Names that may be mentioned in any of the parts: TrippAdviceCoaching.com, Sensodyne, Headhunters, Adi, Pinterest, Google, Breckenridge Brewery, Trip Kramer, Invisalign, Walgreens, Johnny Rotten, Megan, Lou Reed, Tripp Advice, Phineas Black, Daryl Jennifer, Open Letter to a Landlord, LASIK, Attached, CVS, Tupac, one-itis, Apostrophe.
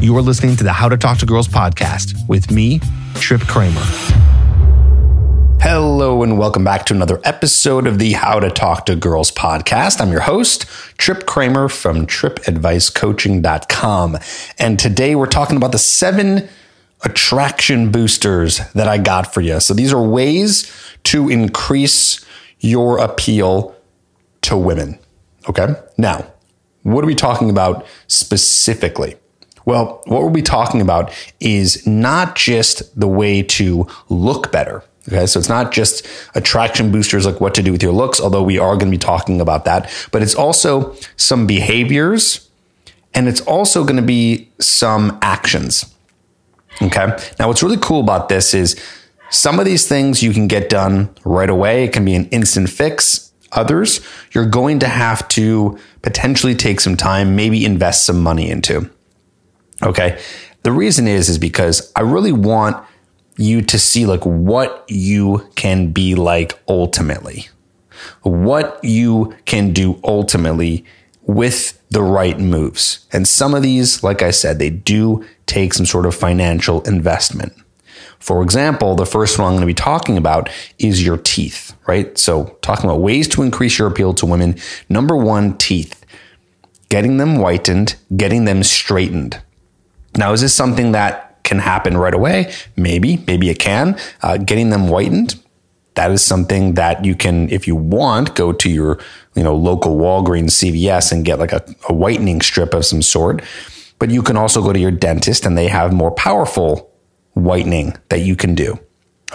You are listening to the How to Talk to Girls podcast with me, Trip Kramer. Hello and welcome back to another episode of the How to Talk to Girls podcast. I'm your host, Trip Kramer from TrippAdviceCoaching.com. And today we're talking about the 7 attraction boosters that I got for you. So these are ways to increase your appeal to women. Okay. Now, what are we talking about specifically? Well, what we'll be talking about is not just the way to look better. Okay, so it's not just attraction boosters, like what to do with your looks, although we are going to be talking about that, but it's also some behaviors and it's also going to be some actions. Okay, now what's really cool about this is some of these things you can get done right away. It can be an instant fix. Others, you're going to have to potentially take some time, maybe invest some money into. Okay, the reason is because I really want you to see like what you can be like ultimately, what you can do ultimately with the right moves. And some of these, like I said, they do take some sort of financial investment. For example, the first one I'm going to be talking about is your teeth, right? So talking about ways to increase your appeal to women. Number one, teeth, getting them whitened, getting them straightened. Now, is this something that can happen right away? Maybe it can. Getting them whitened, that is something that you can, if you want, go to your local Walgreens, CVS and get like a whitening strip of some sort. But you can also go to your dentist and they have more powerful whitening that you can do.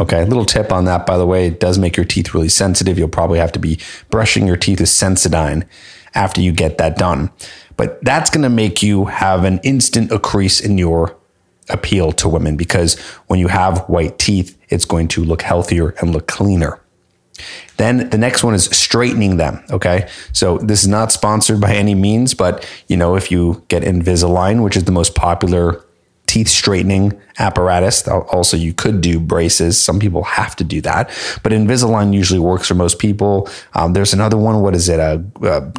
Okay, a little tip on that, by the way, it does make your teeth really sensitive. You'll probably have to be brushing your teeth with Sensodyne after you get that done. But that's going to make you have an instant increase in your appeal to women, because when you have white teeth, it's going to look healthier and look cleaner. Then the next one is straightening them. Okay. So this is not sponsored by any means, but if you get Invisalign, which is the most popular teeth straightening apparatus, also you could do braces. Some people have to do that, but Invisalign usually works for most people. There's another one. What is it? A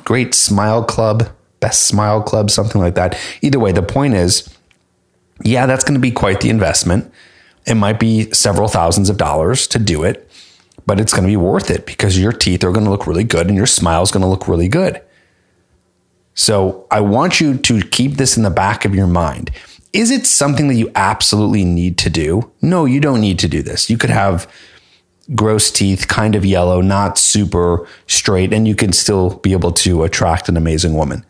Great Smile Club, Best Smile Club, something like that. Either way, the point is, yeah, that's going to be quite the investment. It might be several thousands of dollars to do it, but it's going to be worth it because your teeth are going to look really good and your smile is going to look really good. So I want you to keep this in the back of your mind. Is it something that you absolutely need to do? No, you don't need to do this. You could have gross teeth, kind of yellow, not super straight, and you can still be able to attract an amazing woman.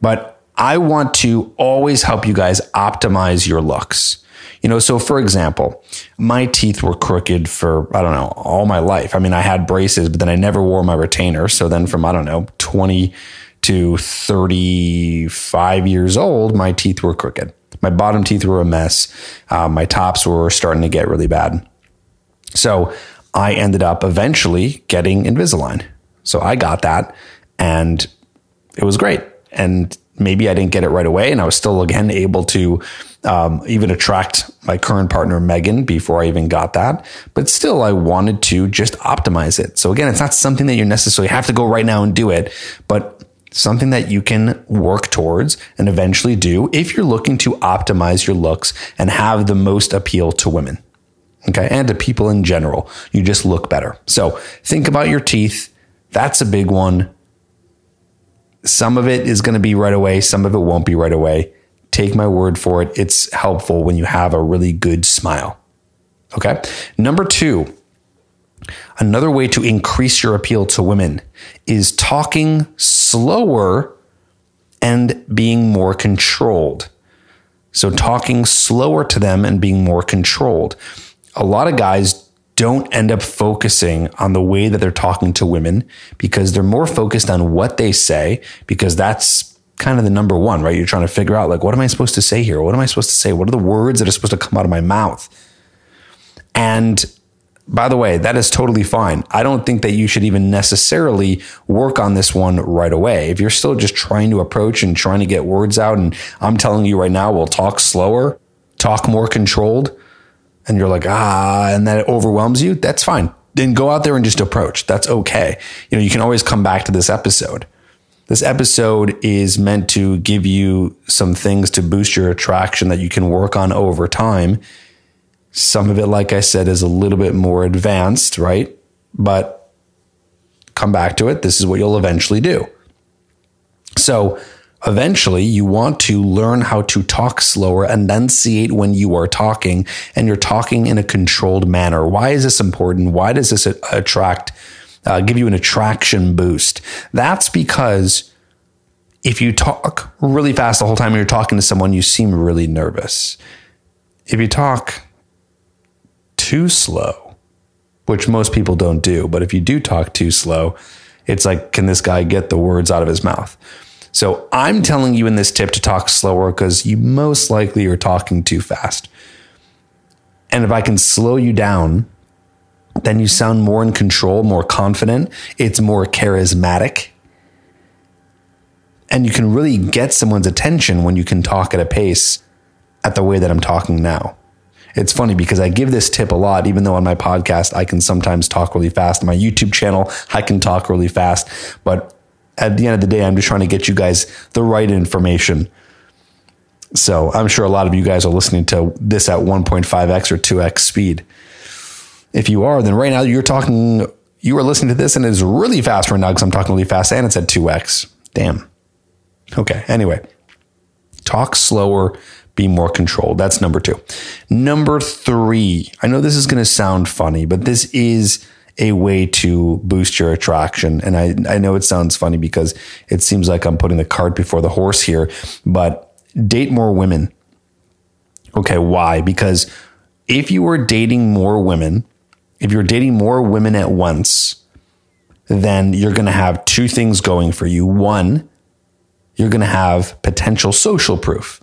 But I want to always help you guys optimize your looks. So for example, my teeth were crooked for, all my life. I mean, I had braces, but then I never wore my retainer. So then from, 20 to 35 years old, my teeth were crooked. My bottom teeth were a mess. My tops were starting to get really bad. So I ended up eventually getting Invisalign. So I got that and it was great. And maybe I didn't get it right away, and I was still, again, able to even attract my current partner, Megan, before I even got that. But still, I wanted to just optimize it. So again, it's not something that you necessarily have to go right now and do it, but something that you can work towards and eventually do if you're looking to optimize your looks and have the most appeal to women, okay, and to people in general. You just look better. So think about your teeth. That's a big one. Some of it is going to be right away. Some of it won't be right away. Take my word for it. It's helpful when you have a really good smile. Okay. Number 2, another way to increase your appeal to women is talking slower and being more controlled. So talking slower to them and being more controlled. A lot of guys don't end up focusing on the way that they're talking to women because they're more focused on what they say, because that's kind of the number one, right? You're trying to figure out what am I supposed to say here? What am I supposed to say? What are the words that are supposed to come out of my mouth? And by the way, that is totally fine. I don't think that you should even necessarily work on this one right away. If you're still just trying to approach and trying to get words out, and I'm telling you right now, we'll talk slower, talk more controlled, and you're like, and that overwhelms you, that's fine. Then go out there and just approach. That's okay. You can always come back to this episode. This episode is meant to give you some things to boost your attraction that you can work on over time. Some of it, like I said, is a little bit more advanced, right? But come back to it. This is what you'll eventually do. So eventually you want to learn how to talk slower, enunciate when you are talking, and you're talking in a controlled manner. Why is this important? Why does this give you an attraction boost? That's because if you talk really fast the whole time and you're talking to someone, you seem really nervous. If you talk too slow, which most people don't do, but if you do talk too slow, it's like, can this guy get the words out of his mouth? So I'm telling you in this tip to talk slower because you most likely are talking too fast. And if I can slow you down, then you sound more in control, more confident. It's more charismatic. And you can really get someone's attention when you can talk at a pace at the way that I'm talking now. It's funny because I give this tip a lot, even though on my podcast, I can sometimes talk really fast. On my YouTube channel, I can talk really fast. But at the end of the day, I'm just trying to get you guys the right information. So I'm sure a lot of you guys are listening to this at 1.5x or 2x speed. If you are, then right now you are listening to this and it's really fast right now because I'm talking really fast and it's at 2x. Damn. Okay. Anyway, talk slower, be more controlled. That's number two. Number three, I know this is going to sound funny, but this is a way to boost your attraction. And I know it sounds funny because it seems like I'm putting the cart before the horse here, but date more women. Okay. Why? Because if you're dating more women at once, then you're going to have two things going for you. One, you're going to have potential social proof.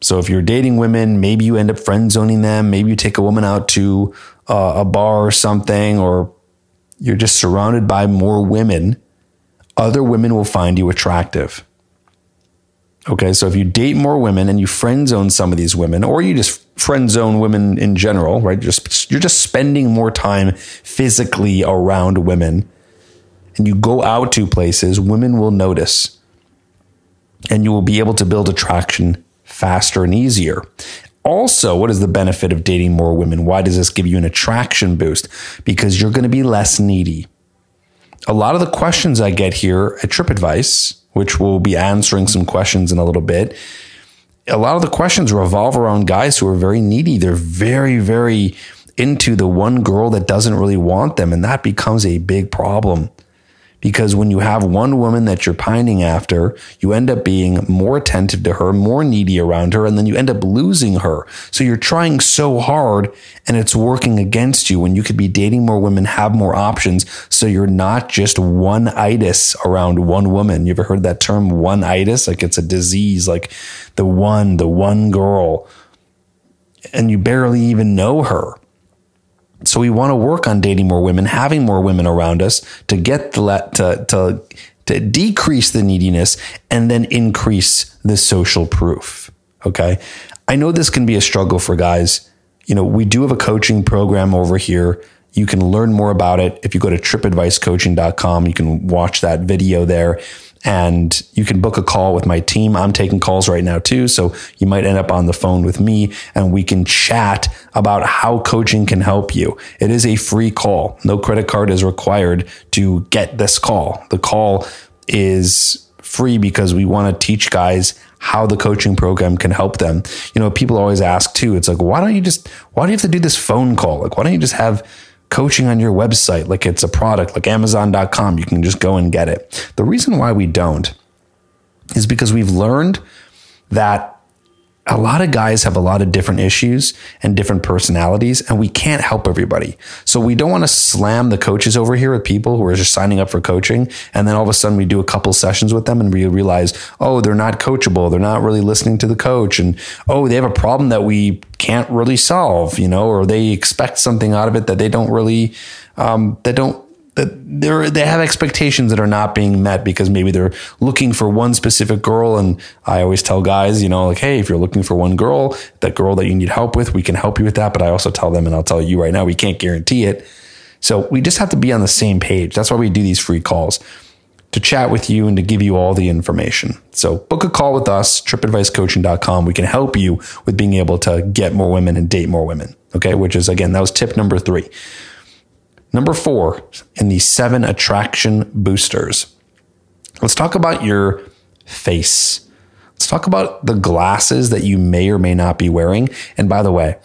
So if you're dating women, maybe you end up friend zoning them. Maybe you take a woman out to a bar or something, or you're just surrounded by more women. Other women will find you attractive. Okay, so if you date more women and you friend zone some of these women, or you just friend zone women in general, right? You're just spending more time physically around women, and you go out to places, women will notice, and you will be able to build attraction faster and easier. Also, what is the benefit of dating more women? Why does this give you an attraction boost? Because you're going to be less needy. A lot of the questions I get here at Tripp Advice, which we'll be answering some questions in a little bit, a lot of the questions revolve around guys who are very needy. They're very, very into the one girl that doesn't really want them. And that becomes a big problem because when you have one woman that you're pining after, you end up being more attentive to her, more needy around her, and then you end up losing her. So you're trying so hard and it's working against you when you could be dating more women, have more options. So you're not just one-itis around one woman. You ever heard that term one-itis? Like it's a disease, like the one girl, and you barely even know her. So we want to work on dating more women, having more women around us to get to decrease the neediness and then increase the social proof. Okay. I know this can be a struggle for guys. You know, we do have a coaching program over here. You can learn more about it. If you go to TrippAdviceCoaching.com, you can watch that video there and you can book a call with my team. I'm taking calls right now too. So you might end up on the phone with me and we can chat about how coaching can help you. It is a free call. No credit card is required to get this call. The call is free because we want to teach guys how the coaching program can help them. You know, people always ask too, it's like, why do you have to do this phone call? Like, why don't you just have coaching on your website? Like it's a product like Amazon.com. You can just go and get it. The reason why we don't is because we've learned that a lot of guys have a lot of different issues and different personalities, and we can't help everybody. So we don't want to slam the coaches over here with people who are just signing up for coaching. And then all of a sudden we do a couple sessions with them and we realize, oh, they're not coachable. They're not really listening to the coach. And oh, they have a problem that we can't really solve, you know, or they expect something out of it that they don't really, they have expectations that are not being met because maybe they're looking for one specific girl. And I always tell guys, you know, like, hey, if you're looking for one girl, that girl that you need help with, we can help you with that. But I also tell them, and I'll tell you right now, we can't guarantee it. So we just have to be on the same page. That's why we do these free calls. to chat with you and to give you all the information. So book a call with us, TrippAdviceCoaching.com. We can help you with being able to get more women and date more women. Okay, which is, again, that was tip number 3. Number 4, in the 7 attraction boosters, let's talk about your face. Let's talk about the glasses that you may or may not be wearing. And by the way,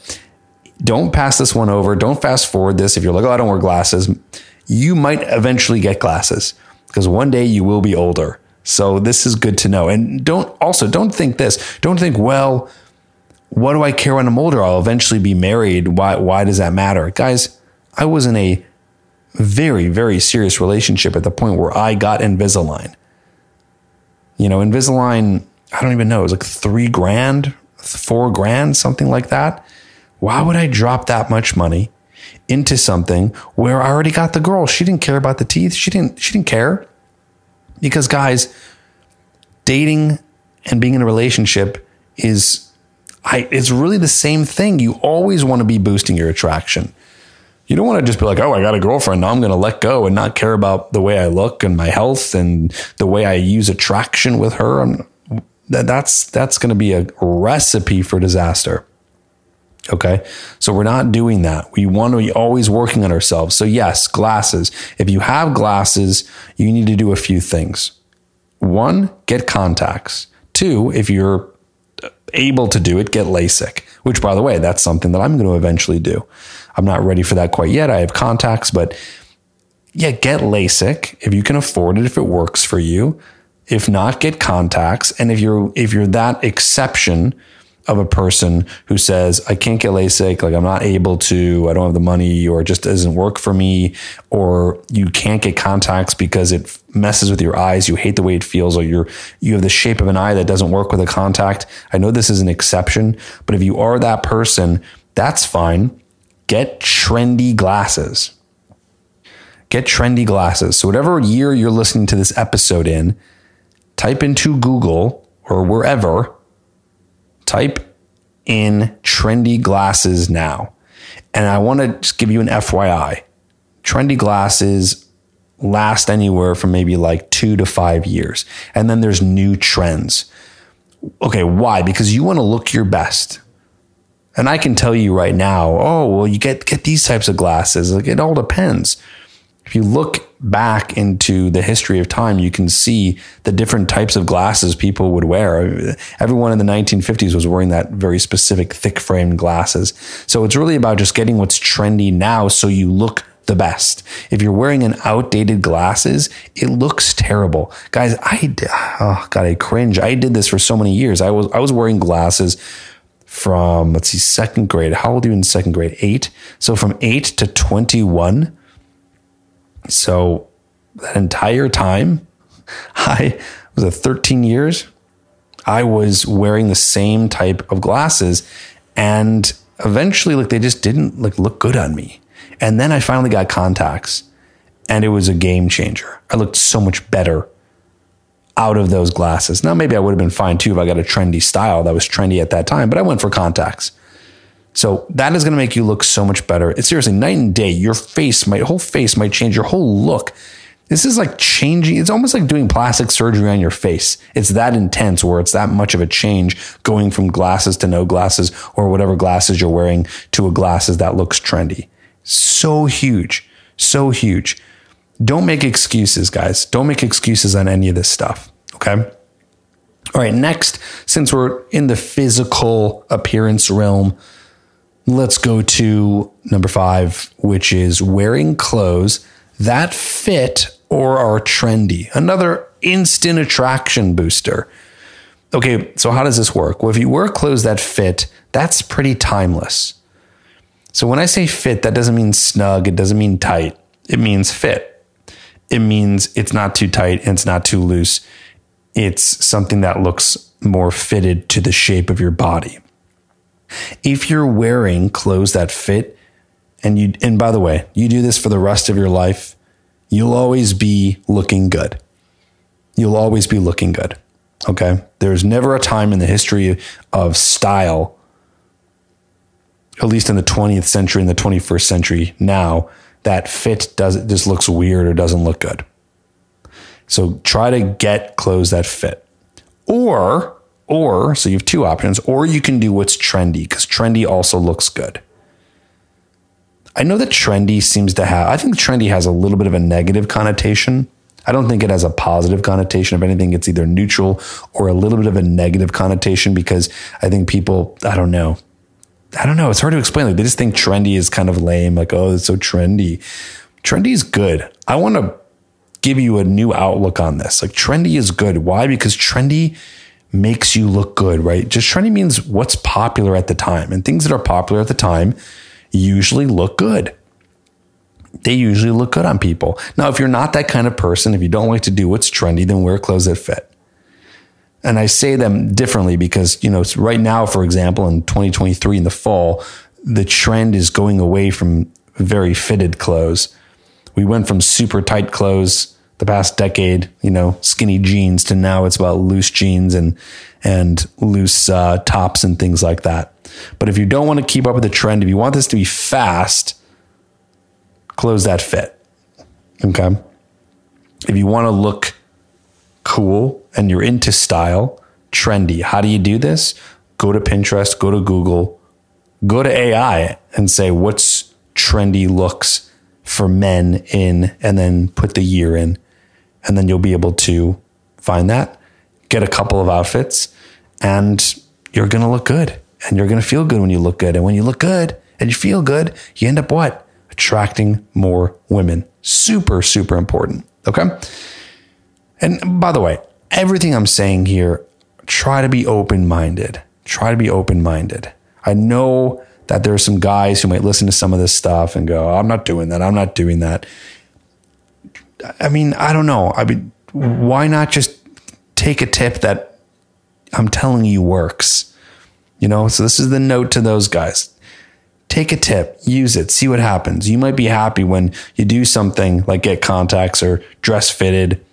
don't pass this one over. Don't fast forward this. If you're like, oh, I don't wear glasses, you might eventually get glasses because one day you will be older. So this is good to know. And don't think this. Don't think, well, what do I care when I'm older? I'll eventually be married. Why does that matter? Guys, I was in a very, very serious relationship at the point where I got Invisalign. You know, Invisalign, I don't even know. It was like $3,000, $4,000, something like that. Why would I drop that much money into something where I already got the girl? She didn't care about the teeth. She didn't care. Because guys, dating and being in a relationship is really the same thing. You always want to be boosting your attraction. You don't want to just be like, oh, I got a girlfriend, now I'm going to let go and not care about the way I look and my health and the way I use attraction with her. That's going to be a recipe for disaster. Okay, so we're not doing that. We want to be always working on ourselves. So yes, glasses. If you have glasses, you need to do a few things. 1, get contacts. 2, if you're able to do it, get LASIK, which, by the way, that's something that I'm going to eventually do. I'm not ready for that quite yet. I have contacts, but yeah, get LASIK if you can afford it, if it works for you. If not, get contacts. And if you're that exception of a person who says, I can't get LASIK, like I'm not able to, I don't have the money, or it just doesn't work for me, or you can't get contacts because it messes with your eyes, you hate the way it feels, or you have the shape of an eye that doesn't work with a contact. I know this is an exception, but if you are that person, that's fine. Get trendy glasses. Get trendy glasses. So whatever year you're listening to this episode in, type into Google or wherever, type in trendy glasses now. And I want to just give you an FYI. Trendy glasses last anywhere from maybe like 2 to 5 years. And then there's new trends. Okay, why? Because you want to look your best. And I can tell you right now, oh, well, you get these types of glasses. Like, it all depends. If you look back into the history of time, you can see the different types of glasses people would wear. Everyone in the 1950s was wearing that very specific thick framed glasses. So it's really about just getting what's trendy now so you look the best. If you're wearing an outdated glasses, it looks terrible. Guys, I cringe. I did this for so many years. I was wearing glasses from, let's see, 2nd grade. How old are you in 2nd grade? 8. So from 8 to 21. So that entire time, I was 13 years, I was wearing the same type of glasses, and eventually, like, they just didn't look good on me. And then I finally got contacts, and it was a game changer. I looked so much better out of those glasses. Now, maybe I would have been fine too if I got a trendy style that was trendy at that time, but I went for contacts. So that is going to make you look so much better. It's seriously night and day. Your face, my whole face might change, your whole look. This is like changing. It's almost like doing plastic surgery on your face. It's that intense where it's that much of a change going from glasses to no glasses, or whatever glasses you're wearing, to a glasses that looks trendy. So huge, so huge. Don't make excuses, guys. Don't make excuses on any of this stuff, okay? All right, next, since we're in the physical appearance realm, let's go to number 5, which is wearing clothes that fit or are trendy. Another instant attraction booster. Okay, so how does this work? Well, if you wear clothes that fit, that's pretty timeless. So when I say fit, that doesn't mean snug. It doesn't mean tight. It means fit. It means it's not too tight and it's not too loose. It's something that looks more fitted to the shape of your body. If you're wearing clothes that fit, and by the way, you do this for the rest of your life, you'll always be looking good. You'll always be looking good. Okay? There's never a time in the history of style, at least in the 20th century and the 21st century now, that fit just looks weird or doesn't look good. So try to get clothes that fit. Or so you have two options, or you can do what's trendy, because trendy also looks good. I know that trendy seems to have, I think trendy has a little bit of a negative connotation. I don't think it has a positive connotation. If anything, it's either neutral or a little bit of a negative connotation, because I think people, I don't know. It's hard to explain. Like, they just think trendy is kind of lame. Like, oh, it's so trendy. Trendy is good. I want to give you a new outlook on this. Like, trendy is good. Why? Because trendy makes you look good, right? Just trendy means what's popular at the time, and things that are popular at the time usually look good. They usually look good on people. Now, if you're not that kind of person, if you don't like to do what's trendy, then wear clothes that fit. And I say them differently because, you know, right now, for example, in 2023 in the fall, the trend is going away from very fitted clothes. We went from super tight clothes the past decade, you know, skinny jeans, to now it's about loose jeans and loose tops and things like that. But if you don't want to keep up with the trend, if you want this to be fast, clothes that fit. Okay. If you want to look cool and you're into style, trendy. How do you do this? Go to Pinterest, go to Google, go to AI and say, what's trendy looks for men in, and then put the year in, and then you'll be able to find that, get a couple of outfits, and you're going to look good, and you're going to feel good when you look good. And when you look good and you feel good, you end up what? Attracting more women. Super, super important. Okay. And by the way, everything I'm saying here, try to be open-minded. Try to be open-minded. I know that there are some guys who might listen to some of this stuff and go, I'm not doing that. I'm not doing that. I mean, I don't know. I mean, why not just take a tip that I'm telling you works? You know, so this is the note to those guys. Take a tip, use it, see what happens. You might be happy when you do something like get contacts or dress fitted.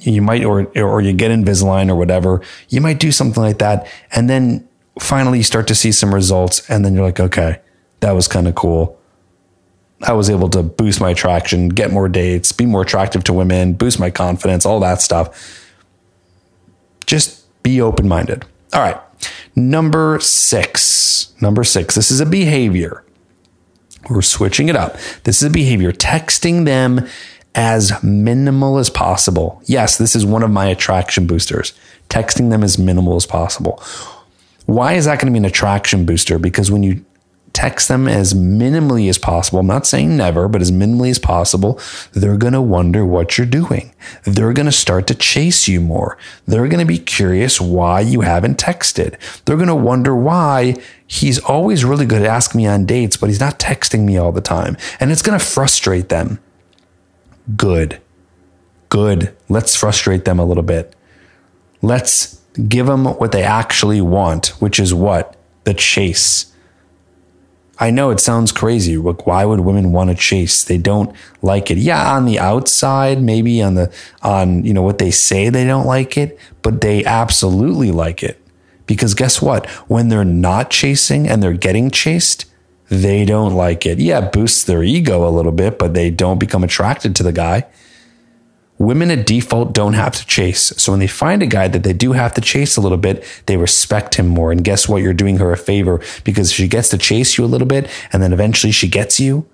You might, or you get Invisalign or whatever. You might do something like that, and then finally you start to see some results, and then you're like, okay, that was kind of cool. I was able to boost my attraction, get more dates, be more attractive to women, boost my confidence, all that stuff. Just be open-minded. All right. Number six, this is a behavior. We're switching it up. This is a behavior, texting them as minimal as possible. Yes, this is one of my attraction boosters, texting them as minimal as possible. Why is that going to be an attraction booster? Because when you text them as minimally as possible, I'm not saying never, but as minimally as possible, they're going to wonder what you're doing. They're going to start to chase you more. They're going to be curious why you haven't texted. They're going to wonder why he's always really good at asking me on dates, but he's not texting me all the time. And it's going to frustrate them. Good. Let's frustrate them a little bit. Let's give them what they actually want, which is what? The chase. I know it sounds crazy. Like, why would women want to chase? They don't like it. Yeah, on the outside, maybe on you know what they say, they don't like it, but they absolutely like it. Because guess what? When they're not chasing and they're getting chased, they don't like it. Yeah, it boosts their ego a little bit, but they don't become attracted to the guy. Women at default don't have to chase. So when they find a guy that they do have to chase a little bit, they respect him more. And guess what? You're doing her a favor, because she gets to chase you a little bit, and then eventually she gets you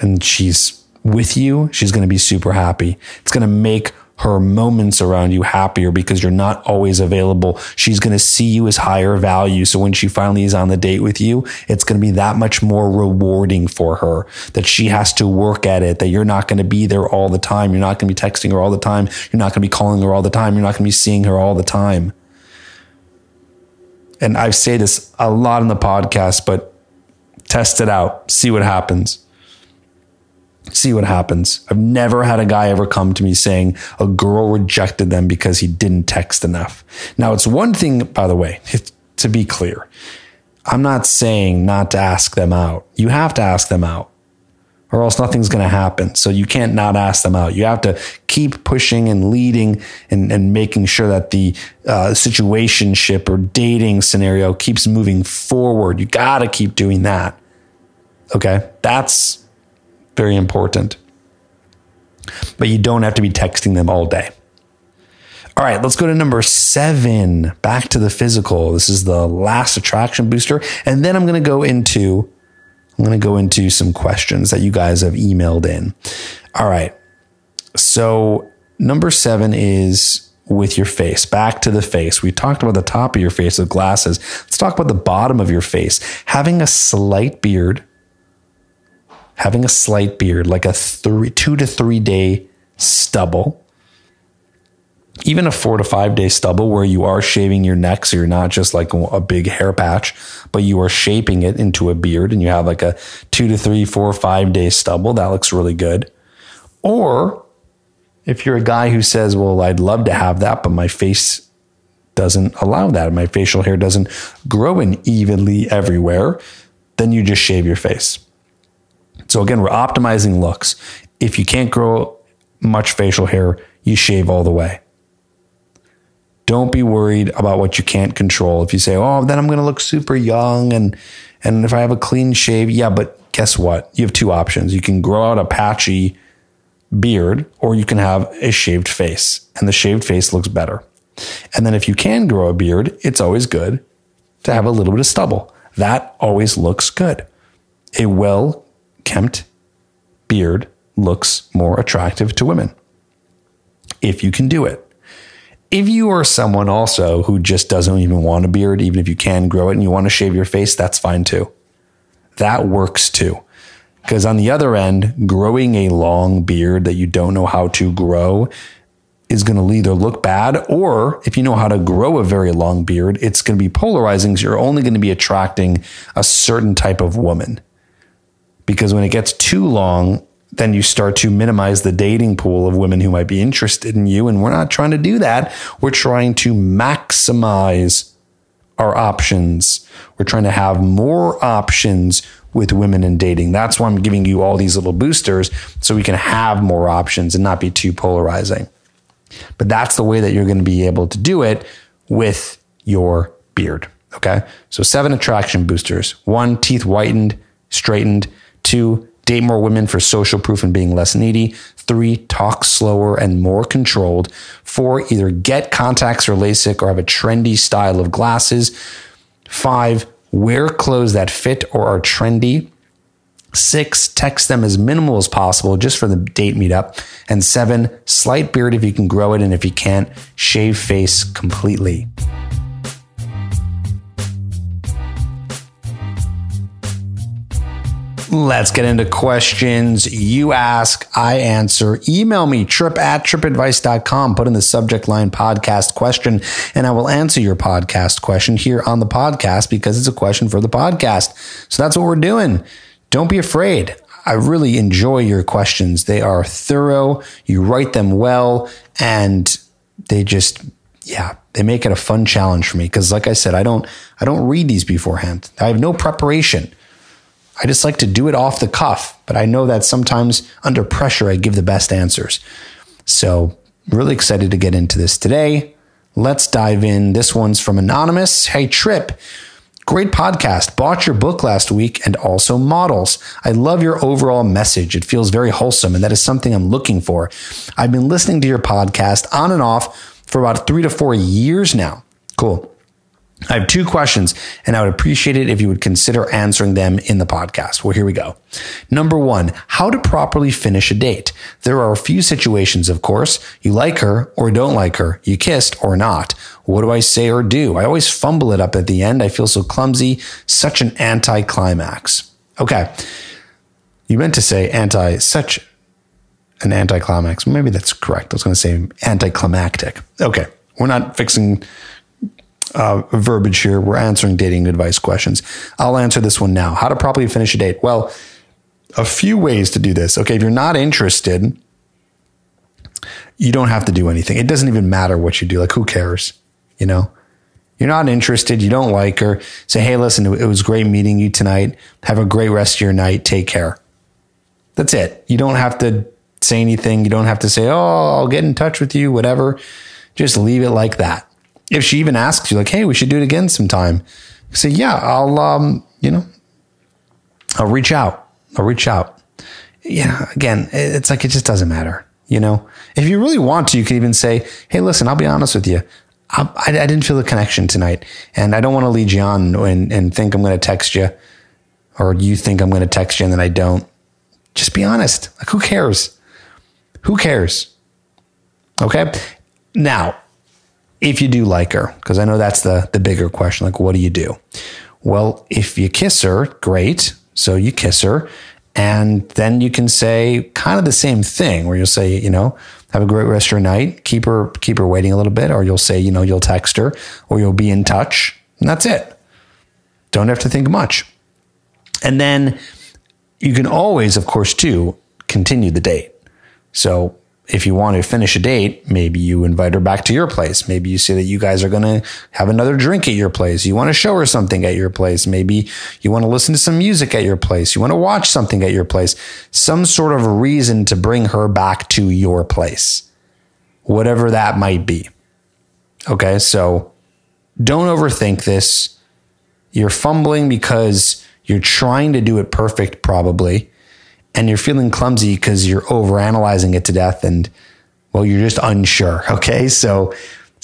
and she's with you. She's going to be super happy. It's going to make her moments around you happier because you're not always available. She's going to see you as higher value. So when she finally is on the date with you, it's going to be that much more rewarding for her, that she has to work at it, that you're not going to be there all the time. You're not going to be texting her all the time. You're not going to be calling her all the time. You're not going to be seeing her all the time. And I've said this a lot in the podcast, but test it out. See what happens. See what happens. I've never had a guy ever come to me saying a girl rejected them because he didn't text enough. Now, it's one thing, by the way, to be clear, I'm not saying not to ask them out. You have to ask them out, or else nothing's going to happen. So you can't not ask them out. You have to keep pushing and leading and making sure that the situationship or dating scenario keeps moving forward. You got to keep doing that. Okay. That's very important. but you don't have to be texting them all day. All right, let's go to number 7, back to the physical. This is the last attraction booster. And then I'm going to go into some questions that you guys have emailed in. All right. So number 7 is with your face, back to the face. We talked about the top of your face with glasses. Let's talk about the bottom of your face. Having a slight beard, like a 2 to 3 day stubble, even a 4 to 5 day stubble where you are shaving your neck. So you're not just like a big hair patch, but you are shaping it into a beard and you have like a 2 to 3, 4, 5 day stubble. That looks really good. Or if you're a guy who says, well, I'd love to have that, but my face doesn't allow that. My facial hair doesn't grow in evenly everywhere. Then you just shave your face. So again, we're optimizing looks. If you can't grow much facial hair, you shave all the way. Don't be worried about what you can't control. If you say, oh, then I'm going to look super young and if I have a clean shave, yeah, but guess what? You have 2 options. You can grow out a patchy beard or you can have a shaved face, and the shaved face looks better. And then if you can grow a beard, it's always good to have a little bit of stubble. That always looks good. A well-kempt beard looks more attractive to women if you can do it. If you are someone also who just doesn't even want a beard, even if you can grow it and you want to shave your face, that's fine too. That works too. Because on the other end, growing a long beard that you don't know how to grow is going to either look bad, or if you know how to grow a very long beard, it's going to be polarizing. So you're only going to be attracting a certain type of woman. Because when it gets too long, then you start to minimize the dating pool of women who might be interested in you. And we're not trying to do that. We're trying to maximize our options. We're trying to have more options with women in dating. That's why I'm giving you all these little boosters, so we can have more options and not be too polarizing. But that's the way that you're going to be able to do it with your beard. Okay. So 7 attraction boosters. 1, teeth whitened, straightened. 2, date more women for social proof and being less needy. 3, talk slower and more controlled. 4, either get contacts or LASIK or have a trendy style of glasses. 5, wear clothes that fit or are trendy. 6, text them as minimal as possible just for the date meetup. And 7, slight beard if you can grow it, and if you can't, shave face completely. Let's get into questions. You ask, I answer. Email me, trip@trippadvice.com. Put in the subject line podcast question, and I will answer your podcast question here on the podcast because it's a question for the podcast. So that's what we're doing. Don't be afraid. I really enjoy your questions. They are thorough. You write them well, and they just... yeah, they make it a fun challenge for me because, like I said, I don't read these beforehand. I have no preparation. I just like to do it off the cuff, but I know that sometimes under pressure, I give the best answers. So really excited to get into this today. Let's dive in. This one's from Anonymous. Hey, Trip. Great podcast. Bought your book last week and also Models. I love your overall message. It feels very wholesome, and that is something I'm looking for. I've been listening to your podcast on and off for about 3 to 4 years now. Cool. I have 2 questions, and I would appreciate it if you would consider answering them in the podcast. Well, here we go. Number 1, how to properly finish a date. There are a few situations, of course. You like her or don't like her. You kissed or not. What do I say or do? I always fumble it up at the end. I feel so clumsy. Such an anticlimax. Okay. You meant to say such an anticlimax. Maybe that's correct. I was going to say anticlimactic. Okay. We're not fixing... verbiage here. We're answering dating advice questions. I'll answer this one now. How to properly finish a date. Well, a few ways to do this. Okay. If you're not interested, you don't have to do anything. It doesn't even matter what you do. Like, who cares? You know, you're not interested. You don't like her. Say, hey, listen, it was great meeting you tonight. Have a great rest of your night. Take care. That's it. You don't have to say anything. You don't have to say, oh, I'll get in touch with you, whatever. Just leave it like that. If she even asks you, like, hey, we should do it again sometime. Say, yeah, I'll reach out. Yeah. Again, it's like, it just doesn't matter. You know, if you really want to, you could even say, hey, listen, I'll be honest with you. I didn't feel the connection tonight, and I don't want to lead you on and think I'm going to text you, or you think I'm going to text you and then I don't. Just be honest. Like, who cares? Who cares? Okay. Now, if you do like her, because I know that's the bigger question. Like, what do you do? Well, if you kiss her, great. So you kiss her, and then you can say kind of the same thing where you'll say, you know, have a great rest of your night. Keep her waiting a little bit, or you'll say, you know, you'll text her or you'll be in touch, and that's it. Don't have to think much. And then you can always, of course, too, continue the date. So if you want to finish a date, maybe you invite her back to your place. Maybe you say that you guys are going to have another drink at your place. You want to show her something at your place. Maybe you want to listen to some music at your place. You want to watch something at your place. Some sort of reason to bring her back to your place, whatever that might be. Okay, so don't overthink this. You're fumbling because you're trying to do it perfect, probably. And you're feeling clumsy because you're overanalyzing it to death, and, well, you're just unsure. Okay. So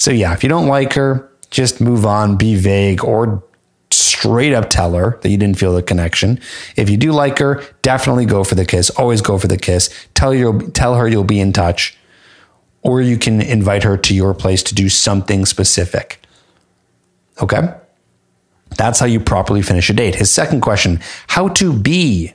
yeah, if you don't like her, just move on, be vague, or straight up tell her that you didn't feel the connection. If you do like her, definitely go for the kiss. Always go for the kiss. Tell her you'll be in touch, or you can invite her to your place to do something specific. Okay. That's how you properly finish a date. His second question, how to be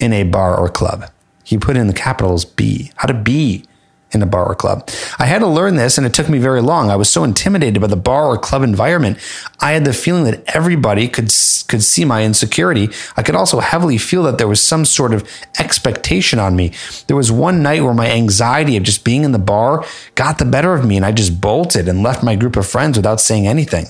in a bar or club. He put in the capitals B, how to be in a bar or club. I had to learn this, and it took me very long. I was so intimidated by the bar or club environment. I had the feeling that everybody could see my insecurity. I could also heavily feel that there was some sort of expectation on me. There was one night where my anxiety of just being in the bar got the better of me, and I just bolted and left my group of friends without saying anything.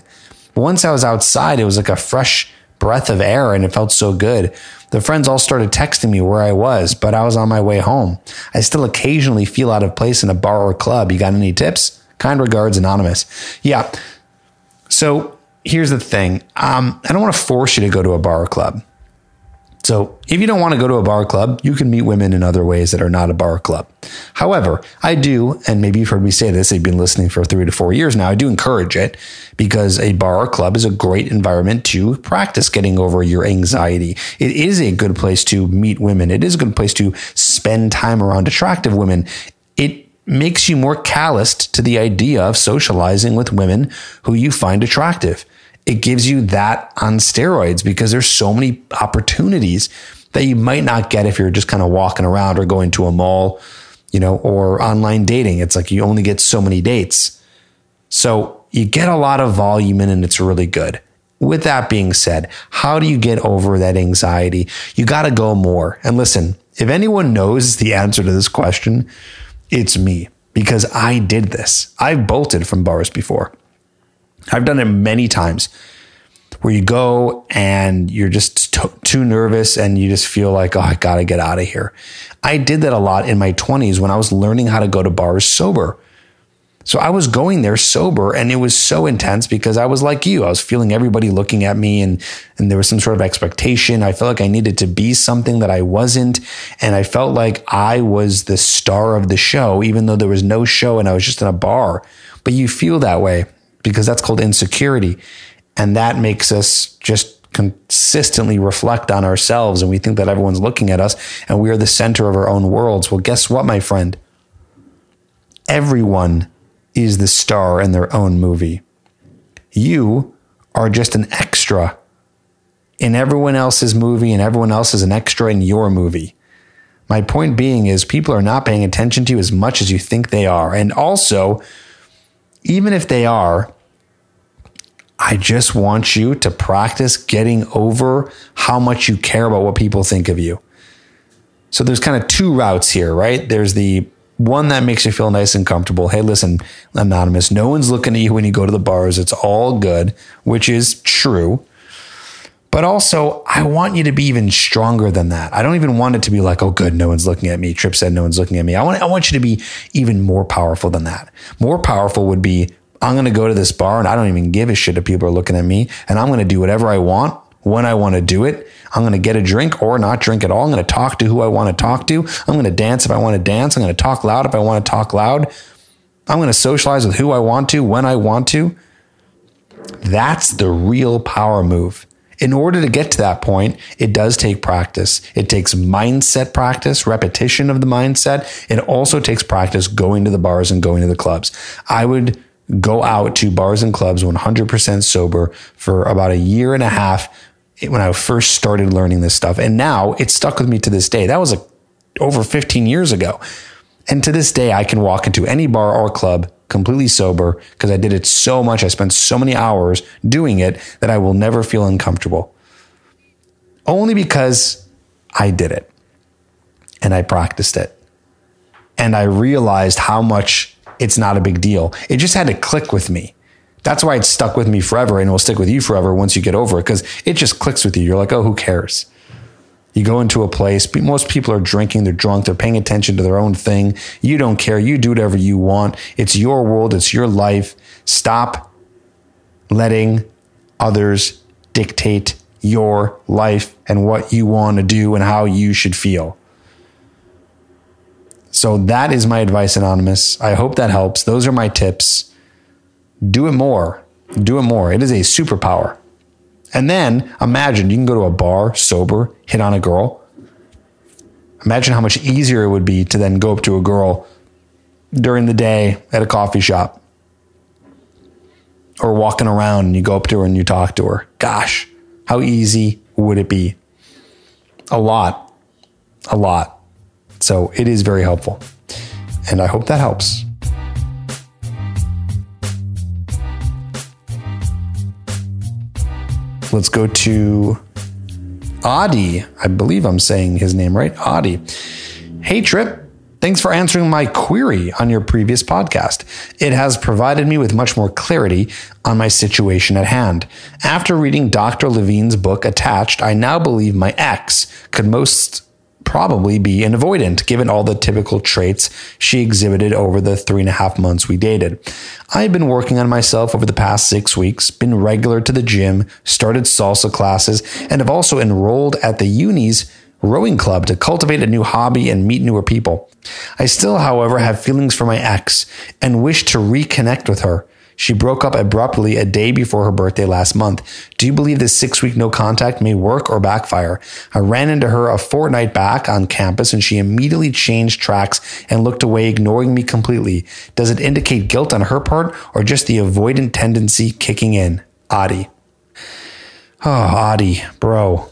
Once I was outside, it was like a fresh breath of air, and it felt so good. The friends all started texting me where I was, but I was on my way home. I still occasionally feel out of place in a bar or club. You got any tips? Kind regards, Anonymous. Yeah. So here's the thing. I don't want to force you to go to a bar or club. So if you don't want to go to a bar or club, you can meet women in other ways that are not a bar or club. However, I do, and maybe you've heard me say this, I've been listening for 3 to 4 years now, I do encourage it, because a bar or club is a great environment to practice getting over your anxiety. It is a good place to meet women. It is a good place to spend time around attractive women. It makes you more calloused to the idea of socializing with women who you find attractive. It gives you that on steroids, because there's so many opportunities that you might not get if you're just kind of walking around or going to a mall, you know, or online dating. It's like you only get so many dates. So you get a lot of volume in, and it's really good. With that being said, how do you get over that anxiety? You got to go more. And listen, if anyone knows the answer to this question, it's me, because I did this. I've bolted from bars before. I've done it many times, where you go and you're just too nervous, and you just feel like, oh, I got to get out of here. I did that a lot in my 20s when I was learning how to go to bars sober. So I was going there sober, and it was so intense because I was like you. I was feeling everybody looking at me, and there was some sort of expectation. I felt like I needed to be something that I wasn't, and I felt like I was the star of the show, even though there was no show and I was just in a bar. But you feel that way, because that's called insecurity. And that makes us just consistently reflect on ourselves. And we think that everyone's looking at us, and we are the center of our own worlds. Well, guess what, my friend? Everyone is the star in their own movie. You are just an extra in everyone else's movie, and everyone else is an extra in your movie. My point being is, people are not paying attention to you as much as you think they are. And also, even if they are, I just want you to practice getting over how much you care about what people think of you. So there's kind of two routes here, right? There's the one that makes you feel nice and comfortable. Hey, listen, Anonymous, no one's looking at you when you go to the bars. It's all good, which is true. But also, I want you to be even stronger than that. I don't even want it to be like, oh, good, no one's looking at me. Tripp said no one's looking at me. I want you to be even more powerful than that. More powerful would be, I'm going to go to this bar and I don't even give a shit if people are looking at me, and I'm going to do whatever I want, when I want to do it. I'm going to get a drink or not drink at all. I'm going to talk to who I want to talk to. I'm going to dance if I want to dance. I'm going to talk loud if I want to talk loud. I'm going to socialize with who I want to, when I want to. That's the real power move. In order to get to that point, it does take practice. It takes mindset practice, repetition of the mindset. It also takes practice going to the bars and going to the clubs. I would go out to bars and clubs 100% sober for about a year and a half when I first started learning this stuff. And now it's stuck with me to this day. That was over 15 years ago. And to this day, I can walk into any bar or club completely sober because I did it so much. I spent so many hours doing it that I will never feel uncomfortable. Only because I did it and I practiced it. And I realized how much it's not a big deal. It just had to click with me. That's why it stuck with me forever and will stick with you forever once you get over it, because it just clicks with you. You're like, oh, who cares? You go into a place, most people are drinking, they're drunk, they're paying attention to their own thing. You don't care. You do whatever you want. It's your world. It's your life. Stop letting others dictate your life and what you want to do and how you should feel. So that is my advice, Anonymous. I hope that helps. Those are my tips. Do it more. Do it more. It is a superpower. And then imagine you can go to a bar sober, hit on a girl. Imagine how much easier it would be to then go up to a girl during the day at a coffee shop or walking around and you go up to her and you talk to her. Gosh, how easy would it be? A lot. So it is very helpful. And I hope that helps. Let's go to Adi. I believe I'm saying his name right. Adi. Hey, Tripp. Thanks for answering my query on your previous podcast. It has provided me with much more clarity on my situation at hand. After reading Dr. Levine's book, Attached, I now believe my ex could most probably be an avoidant, given all the typical traits she exhibited over the 3.5 months we dated. I've been working on myself over the past 6 weeks, been regular to the gym, started salsa classes, and have also enrolled at the uni's rowing club to cultivate a new hobby and meet newer people. I still, however, have feelings for my ex and wish to reconnect with her. She broke up abruptly a day before her birthday last month. Do you believe this 6-week no contact may work or backfire? I ran into her a fortnight back on campus and she immediately changed tracks and looked away, ignoring me completely. Does it indicate guilt on her part or just the avoidant tendency kicking in? Adi. Oh, Adi, bro.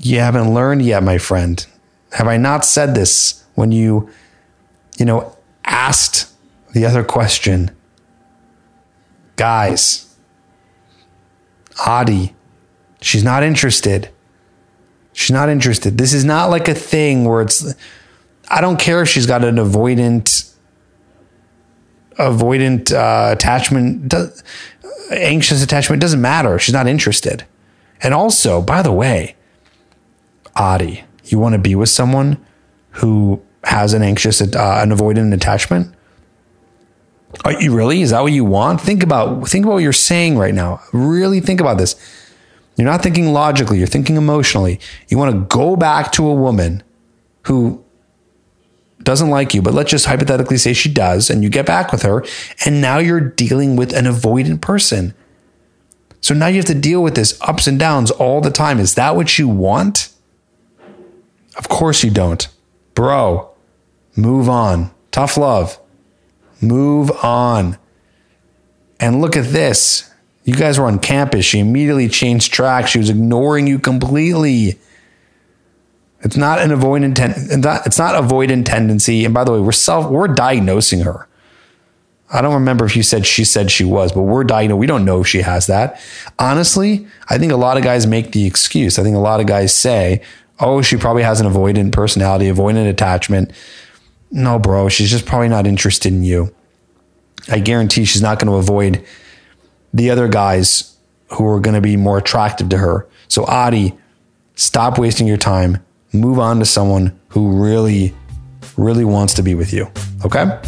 You haven't learned yet, my friend. Have I not said this when you asked the other question? Guys, Adi, she's not interested. She's not interested. This is not like a thing where it's, I don't care if she's got an avoidant attachment, anxious attachment. It doesn't matter. She's not interested. And also, by the way, Adi, you want to be with someone who has an avoidant attachment? Are you really? Is that what you want? Think about what you're saying right now. Really think about this. You're not thinking logically. You're thinking emotionally. You want to go back to a woman who doesn't like you, but let's just hypothetically say she does, and you get back with her, and now you're dealing with an avoidant person. So now you have to deal with this ups and downs all the time. Is that what you want? Of course you don't. Bro, move on. Tough love. Move on. And look at this. You guys were on campus. She immediately changed track. She was ignoring you completely. It's not an avoidant. It's not avoidant tendency. And by the way, we're diagnosing her. I don't remember if you said she was, but we're diagnosing. We don't know if she has that. Honestly, I think a lot of guys make the excuse. I think a lot of guys say, "Oh, she probably has an avoidant personality, avoidant attachment." No, bro, she's just probably not interested in you. I guarantee she's not going to avoid the other guys who are going to be more attractive to her. So Adi, stop wasting your time. Move on to someone who really, really wants to be with you. Okay?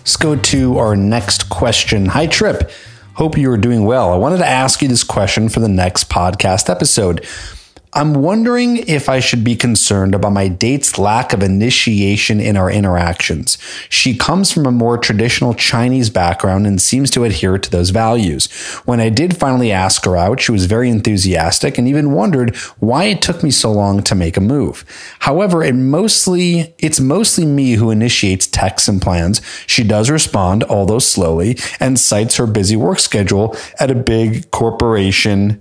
Let's go to our next question. Hi, Tripp. Hope you are doing well. I wanted to ask you this question for the next podcast episode. I'm wondering if I should be concerned about my date's lack of initiation in our interactions. She comes from a more traditional Chinese background and seems to adhere to those values. When I did finally ask her out, she was very enthusiastic and even wondered why it took me so long to make a move. However, it's mostly me who initiates texts and plans. She does respond, although slowly, and cites her busy work schedule at a big corporate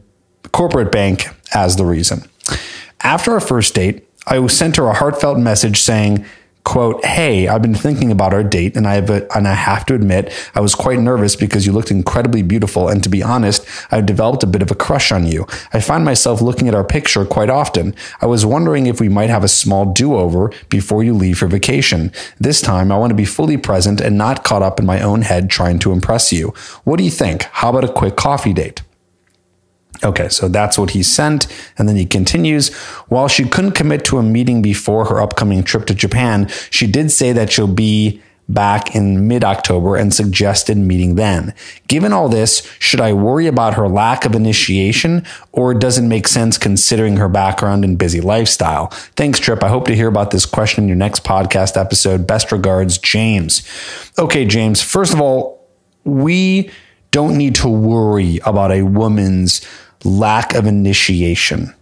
bank as the reason. After our first date, I sent her a heartfelt message saying, quote, "Hey, I've been thinking about our date and I have to admit, I was quite nervous because you looked incredibly beautiful. And to be honest, I've developed a bit of a crush on you. I find myself looking at our picture quite often. I was wondering if we might have a small do-over before you leave for vacation. This time, I want to be fully present and not caught up in my own head trying to impress you. What do you think? How about a quick coffee date?" Okay, so that's what he sent. And then he continues, while she couldn't commit to a meeting before her upcoming trip to Japan, she did say that she'll be back in mid-October and suggested meeting then. Given all this, should I worry about her lack of initiation, or does it make sense considering her background and busy lifestyle? Thanks, Tripp. I hope to hear about this question in your next podcast episode. Best regards, James. Okay, James, first of all, we don't need to worry about a woman's lack of initiation.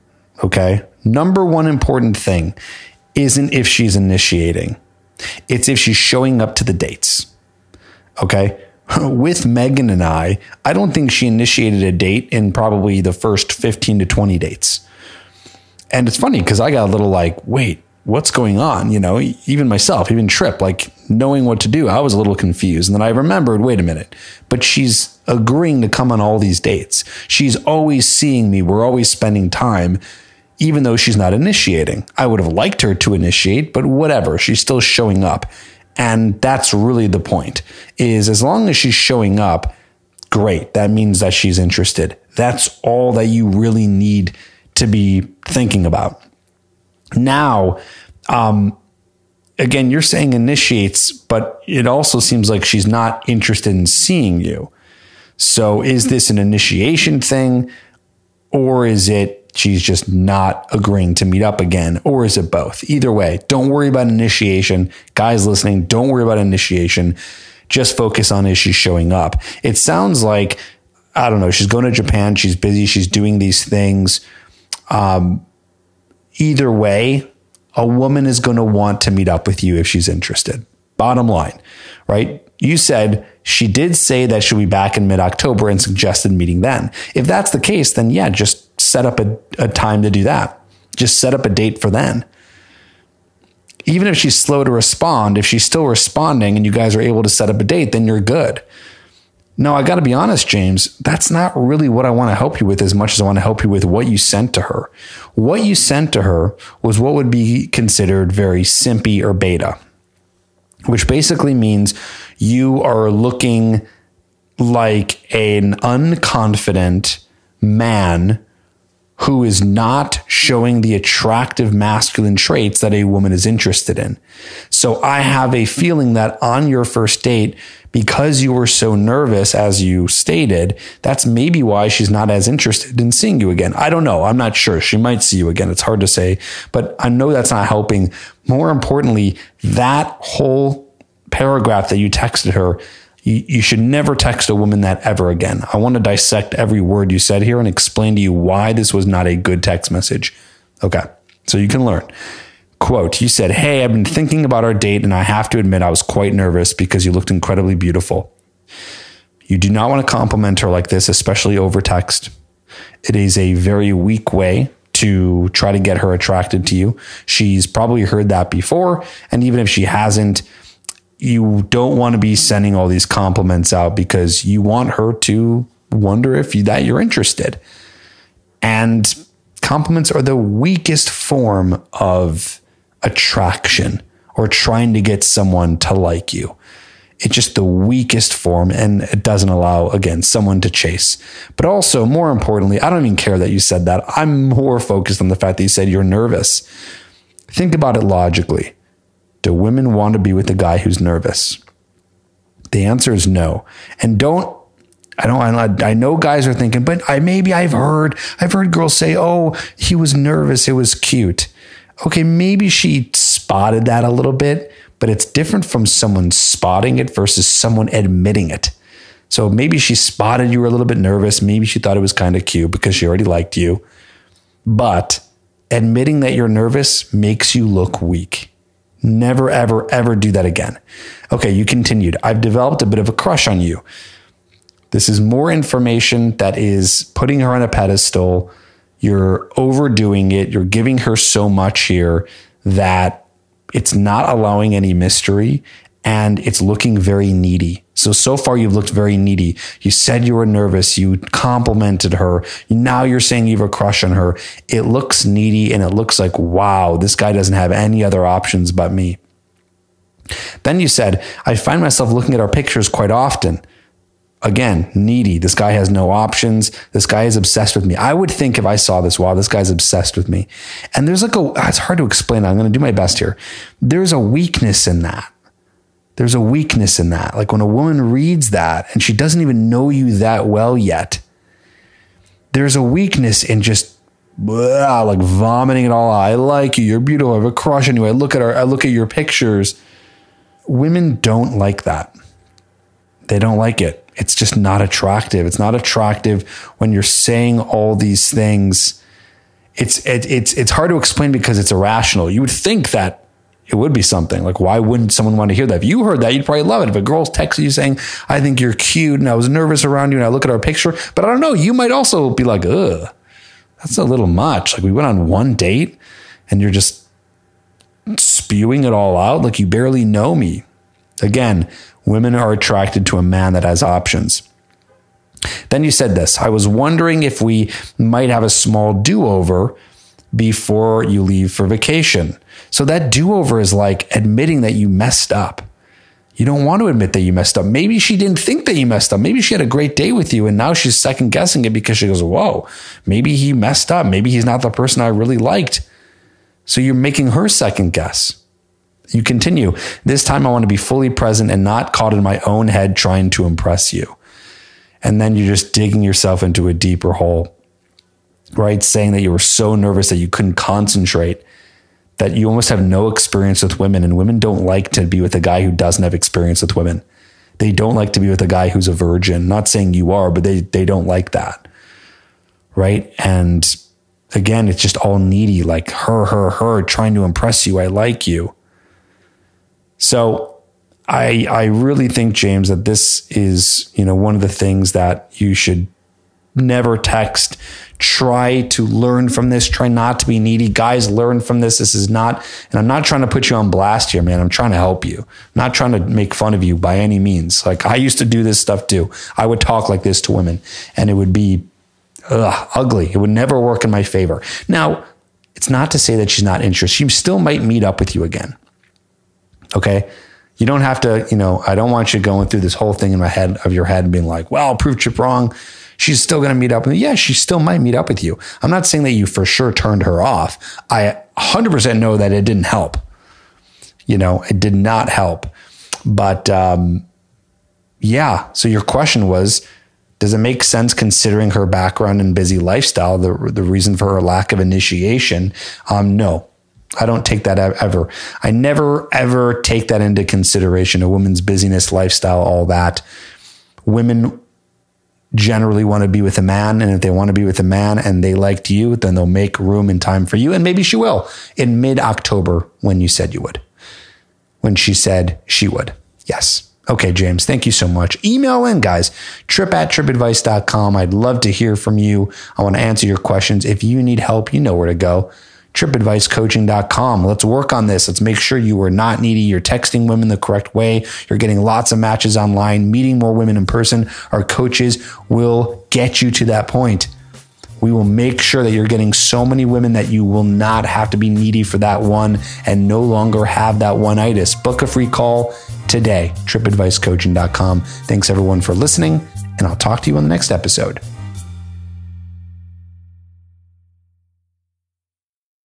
Okay. Number one important thing isn't if she's initiating. It's if she's showing up to the dates. Okay. With Megan and I don't think she initiated a date in probably the first 15 to 20 dates. And it's funny because I got a little like, wait, what's going on? You know, even myself, even Tripp, like knowing what to do, I was a little confused. And then I remembered, wait a minute, but she's agreeing to come on all these dates. She's always seeing me. We're always spending time, even though she's not initiating. I would have liked her to initiate, but whatever. She's still showing up. And that's really the point, is as long as she's showing up, great. That means that she's interested. That's all that you really need to be thinking about. Now, again, you're saying initiates, but it also seems like she's not interested in seeing you. So is this an initiation thing, or is it she's just not agreeing to meet up again, or is it both? Either way, don't worry about initiation. Guys listening, don't worry about initiation. Just focus on, is she showing up? It sounds like, I don't know, she's going to Japan, she's busy, she's doing these things. Either way, a woman is going to want to meet up with you if she's interested. Bottom line, right? You said she did say that she'll be back in mid-October and suggested meeting then. If that's the case, then yeah, just set up a time to do that. Just set up a date for then. Even if she's slow to respond, if she's still responding and you guys are able to set up a date, then you're good. No, I got to be honest, James, that's not really what I want to help you with as much as I want to help you with what you sent to her. What you sent to her was what would be considered very simpy or beta, which basically means you are looking like an unconfident man who is not showing the attractive masculine traits that a woman is interested in. So I have a feeling that on your first date, because you were so nervous, as you stated, that's maybe why she's not as interested in seeing you again. I don't know. I'm not sure. She might see you again. It's hard to say, but I know that's not helping. More importantly, that whole paragraph that you texted her, you should never text a woman that ever again. I want to dissect every word you said here and explain to you why this was not a good text message. Okay, so you can learn. Quote, you said, "Hey, I've been thinking about our date and I have to admit I was quite nervous because you looked incredibly beautiful." You do not want to compliment her like this, especially over text. It is a very weak way to try to get her attracted to you. She's probably heard that before. And even if she hasn't, you don't want to be sending all these compliments out because you want her to wonder if you're interested. And compliments are the weakest form of attraction or trying to get someone to like you. It's just the weakest form, and it doesn't allow, again, someone to chase. But also, more importantly, I don't even care that you said that. I'm more focused on the fact that you said you're nervous. Think about it logically. Do women want to be with a guy who's nervous? The answer is no. And I know guys are thinking, but I've heard girls say, oh, he was nervous, it was cute. Okay, maybe she spotted that a little bit, but it's different from someone spotting it versus someone admitting it. So maybe she spotted you were a little bit nervous. Maybe she thought it was kind of cute because she already liked you. But admitting that you're nervous makes you look weak. Never, ever, ever do that again. Okay, you continued. I've developed a bit of a crush on you. This is more information that is putting her on a pedestal. You're overdoing it. You're giving her so much here that it's not allowing any mystery and it's looking very needy. So far you've looked very needy. You said you were nervous. You complimented her. Now you're saying you have a crush on her. It looks needy and it looks like, wow, this guy doesn't have any other options but me. Then you said, I find myself looking at our pictures quite often. Again, needy. This guy has no options. This guy is obsessed with me. I would think if I saw this, wow, this guy's obsessed with me. And there's it's hard to explain. I'm going to do my best here. There's a weakness in that. Like when a woman reads that and she doesn't even know you that well yet, there's a weakness in just like vomiting it all out. I like you. You're beautiful. I have a crush on you. I look at your pictures. Women don't like that. They don't like it. It's just not attractive. It's not attractive when you're saying all these things. It's hard to explain because it's irrational. You would think that it would be something. Like, why wouldn't someone want to hear that? If you heard that, you'd probably love it. If a girl texts you saying, I think you're cute and I was nervous around you and I look at our picture, but I don't know, you might also be like, ugh, that's a little much. Like we went on one date and you're just spewing it all out. Like you barely know me. Again, women are attracted to a man that has options. Then you said this, I was wondering if we might have a small do-over before you leave for vacation. So that do-over is like admitting that you messed up. You don't want to admit that you messed up. Maybe she didn't think that you messed up. Maybe she had a great day with you and now she's second guessing it because she goes, whoa, maybe he messed up. Maybe he's not the person I really liked. So you're making her second guess. You continue. This time I want to be fully present and not caught in my own head trying to impress you. And then you're just digging yourself into a deeper hole, right? Saying that you were so nervous that you couldn't concentrate, that you almost have no experience with women. And women don't like to be with a guy who doesn't have experience with women. They don't like to be with a guy who's a virgin. Not saying you are, but they don't like that, right? And again, it's just all needy, like her, trying to impress you. I like you. So I really think, James, that this is, one of the things that you should never text. Try to learn from this. Try not to be needy. Guys, learn from this. This is not, and I'm not trying to put you on blast here, man. I'm trying to help you. I'm not trying to make fun of you by any means. Like I used to do this stuff too. I would talk like this to women and it would be ugly. It would never work in my favor. Now, it's not to say that she's not interested. She still might meet up with you again. Okay. You don't have to, I don't want you going through this whole thing in my head of your head and being like, well, prove Trip wrong. She's still going to meet up. And yeah, she still might meet up with you. I'm not saying that you for sure turned her off. I 100% know that it didn't help. It did not help. But yeah. So your question was, does it make sense considering her background and busy lifestyle, the reason for her lack of initiation? No. I don't take that ever. I never, ever take that into consideration. A woman's busyness, lifestyle, all that. Women generally want to be with a man. And if they want to be with a man and they liked you, then they'll make room and time for you. And maybe she will in mid-October when you said you would. When she said she would. Yes. Okay, James, thank you so much. Email in, guys, trip@trippadvice.com. I'd love to hear from you. I want to answer your questions. If you need help, you know where to go. TrippAdviceCoaching.com. Let's work on this. Let's make sure you are not needy. You're texting women the correct way. You're getting lots of matches online, meeting more women in person. Our coaches will get you to that point. We will make sure that you're getting so many women that you will not have to be needy for that one and no longer have that one-itis. Book a free call today. TrippAdviceCoaching.com. Thanks everyone for listening, and I'll talk to you on the next episode.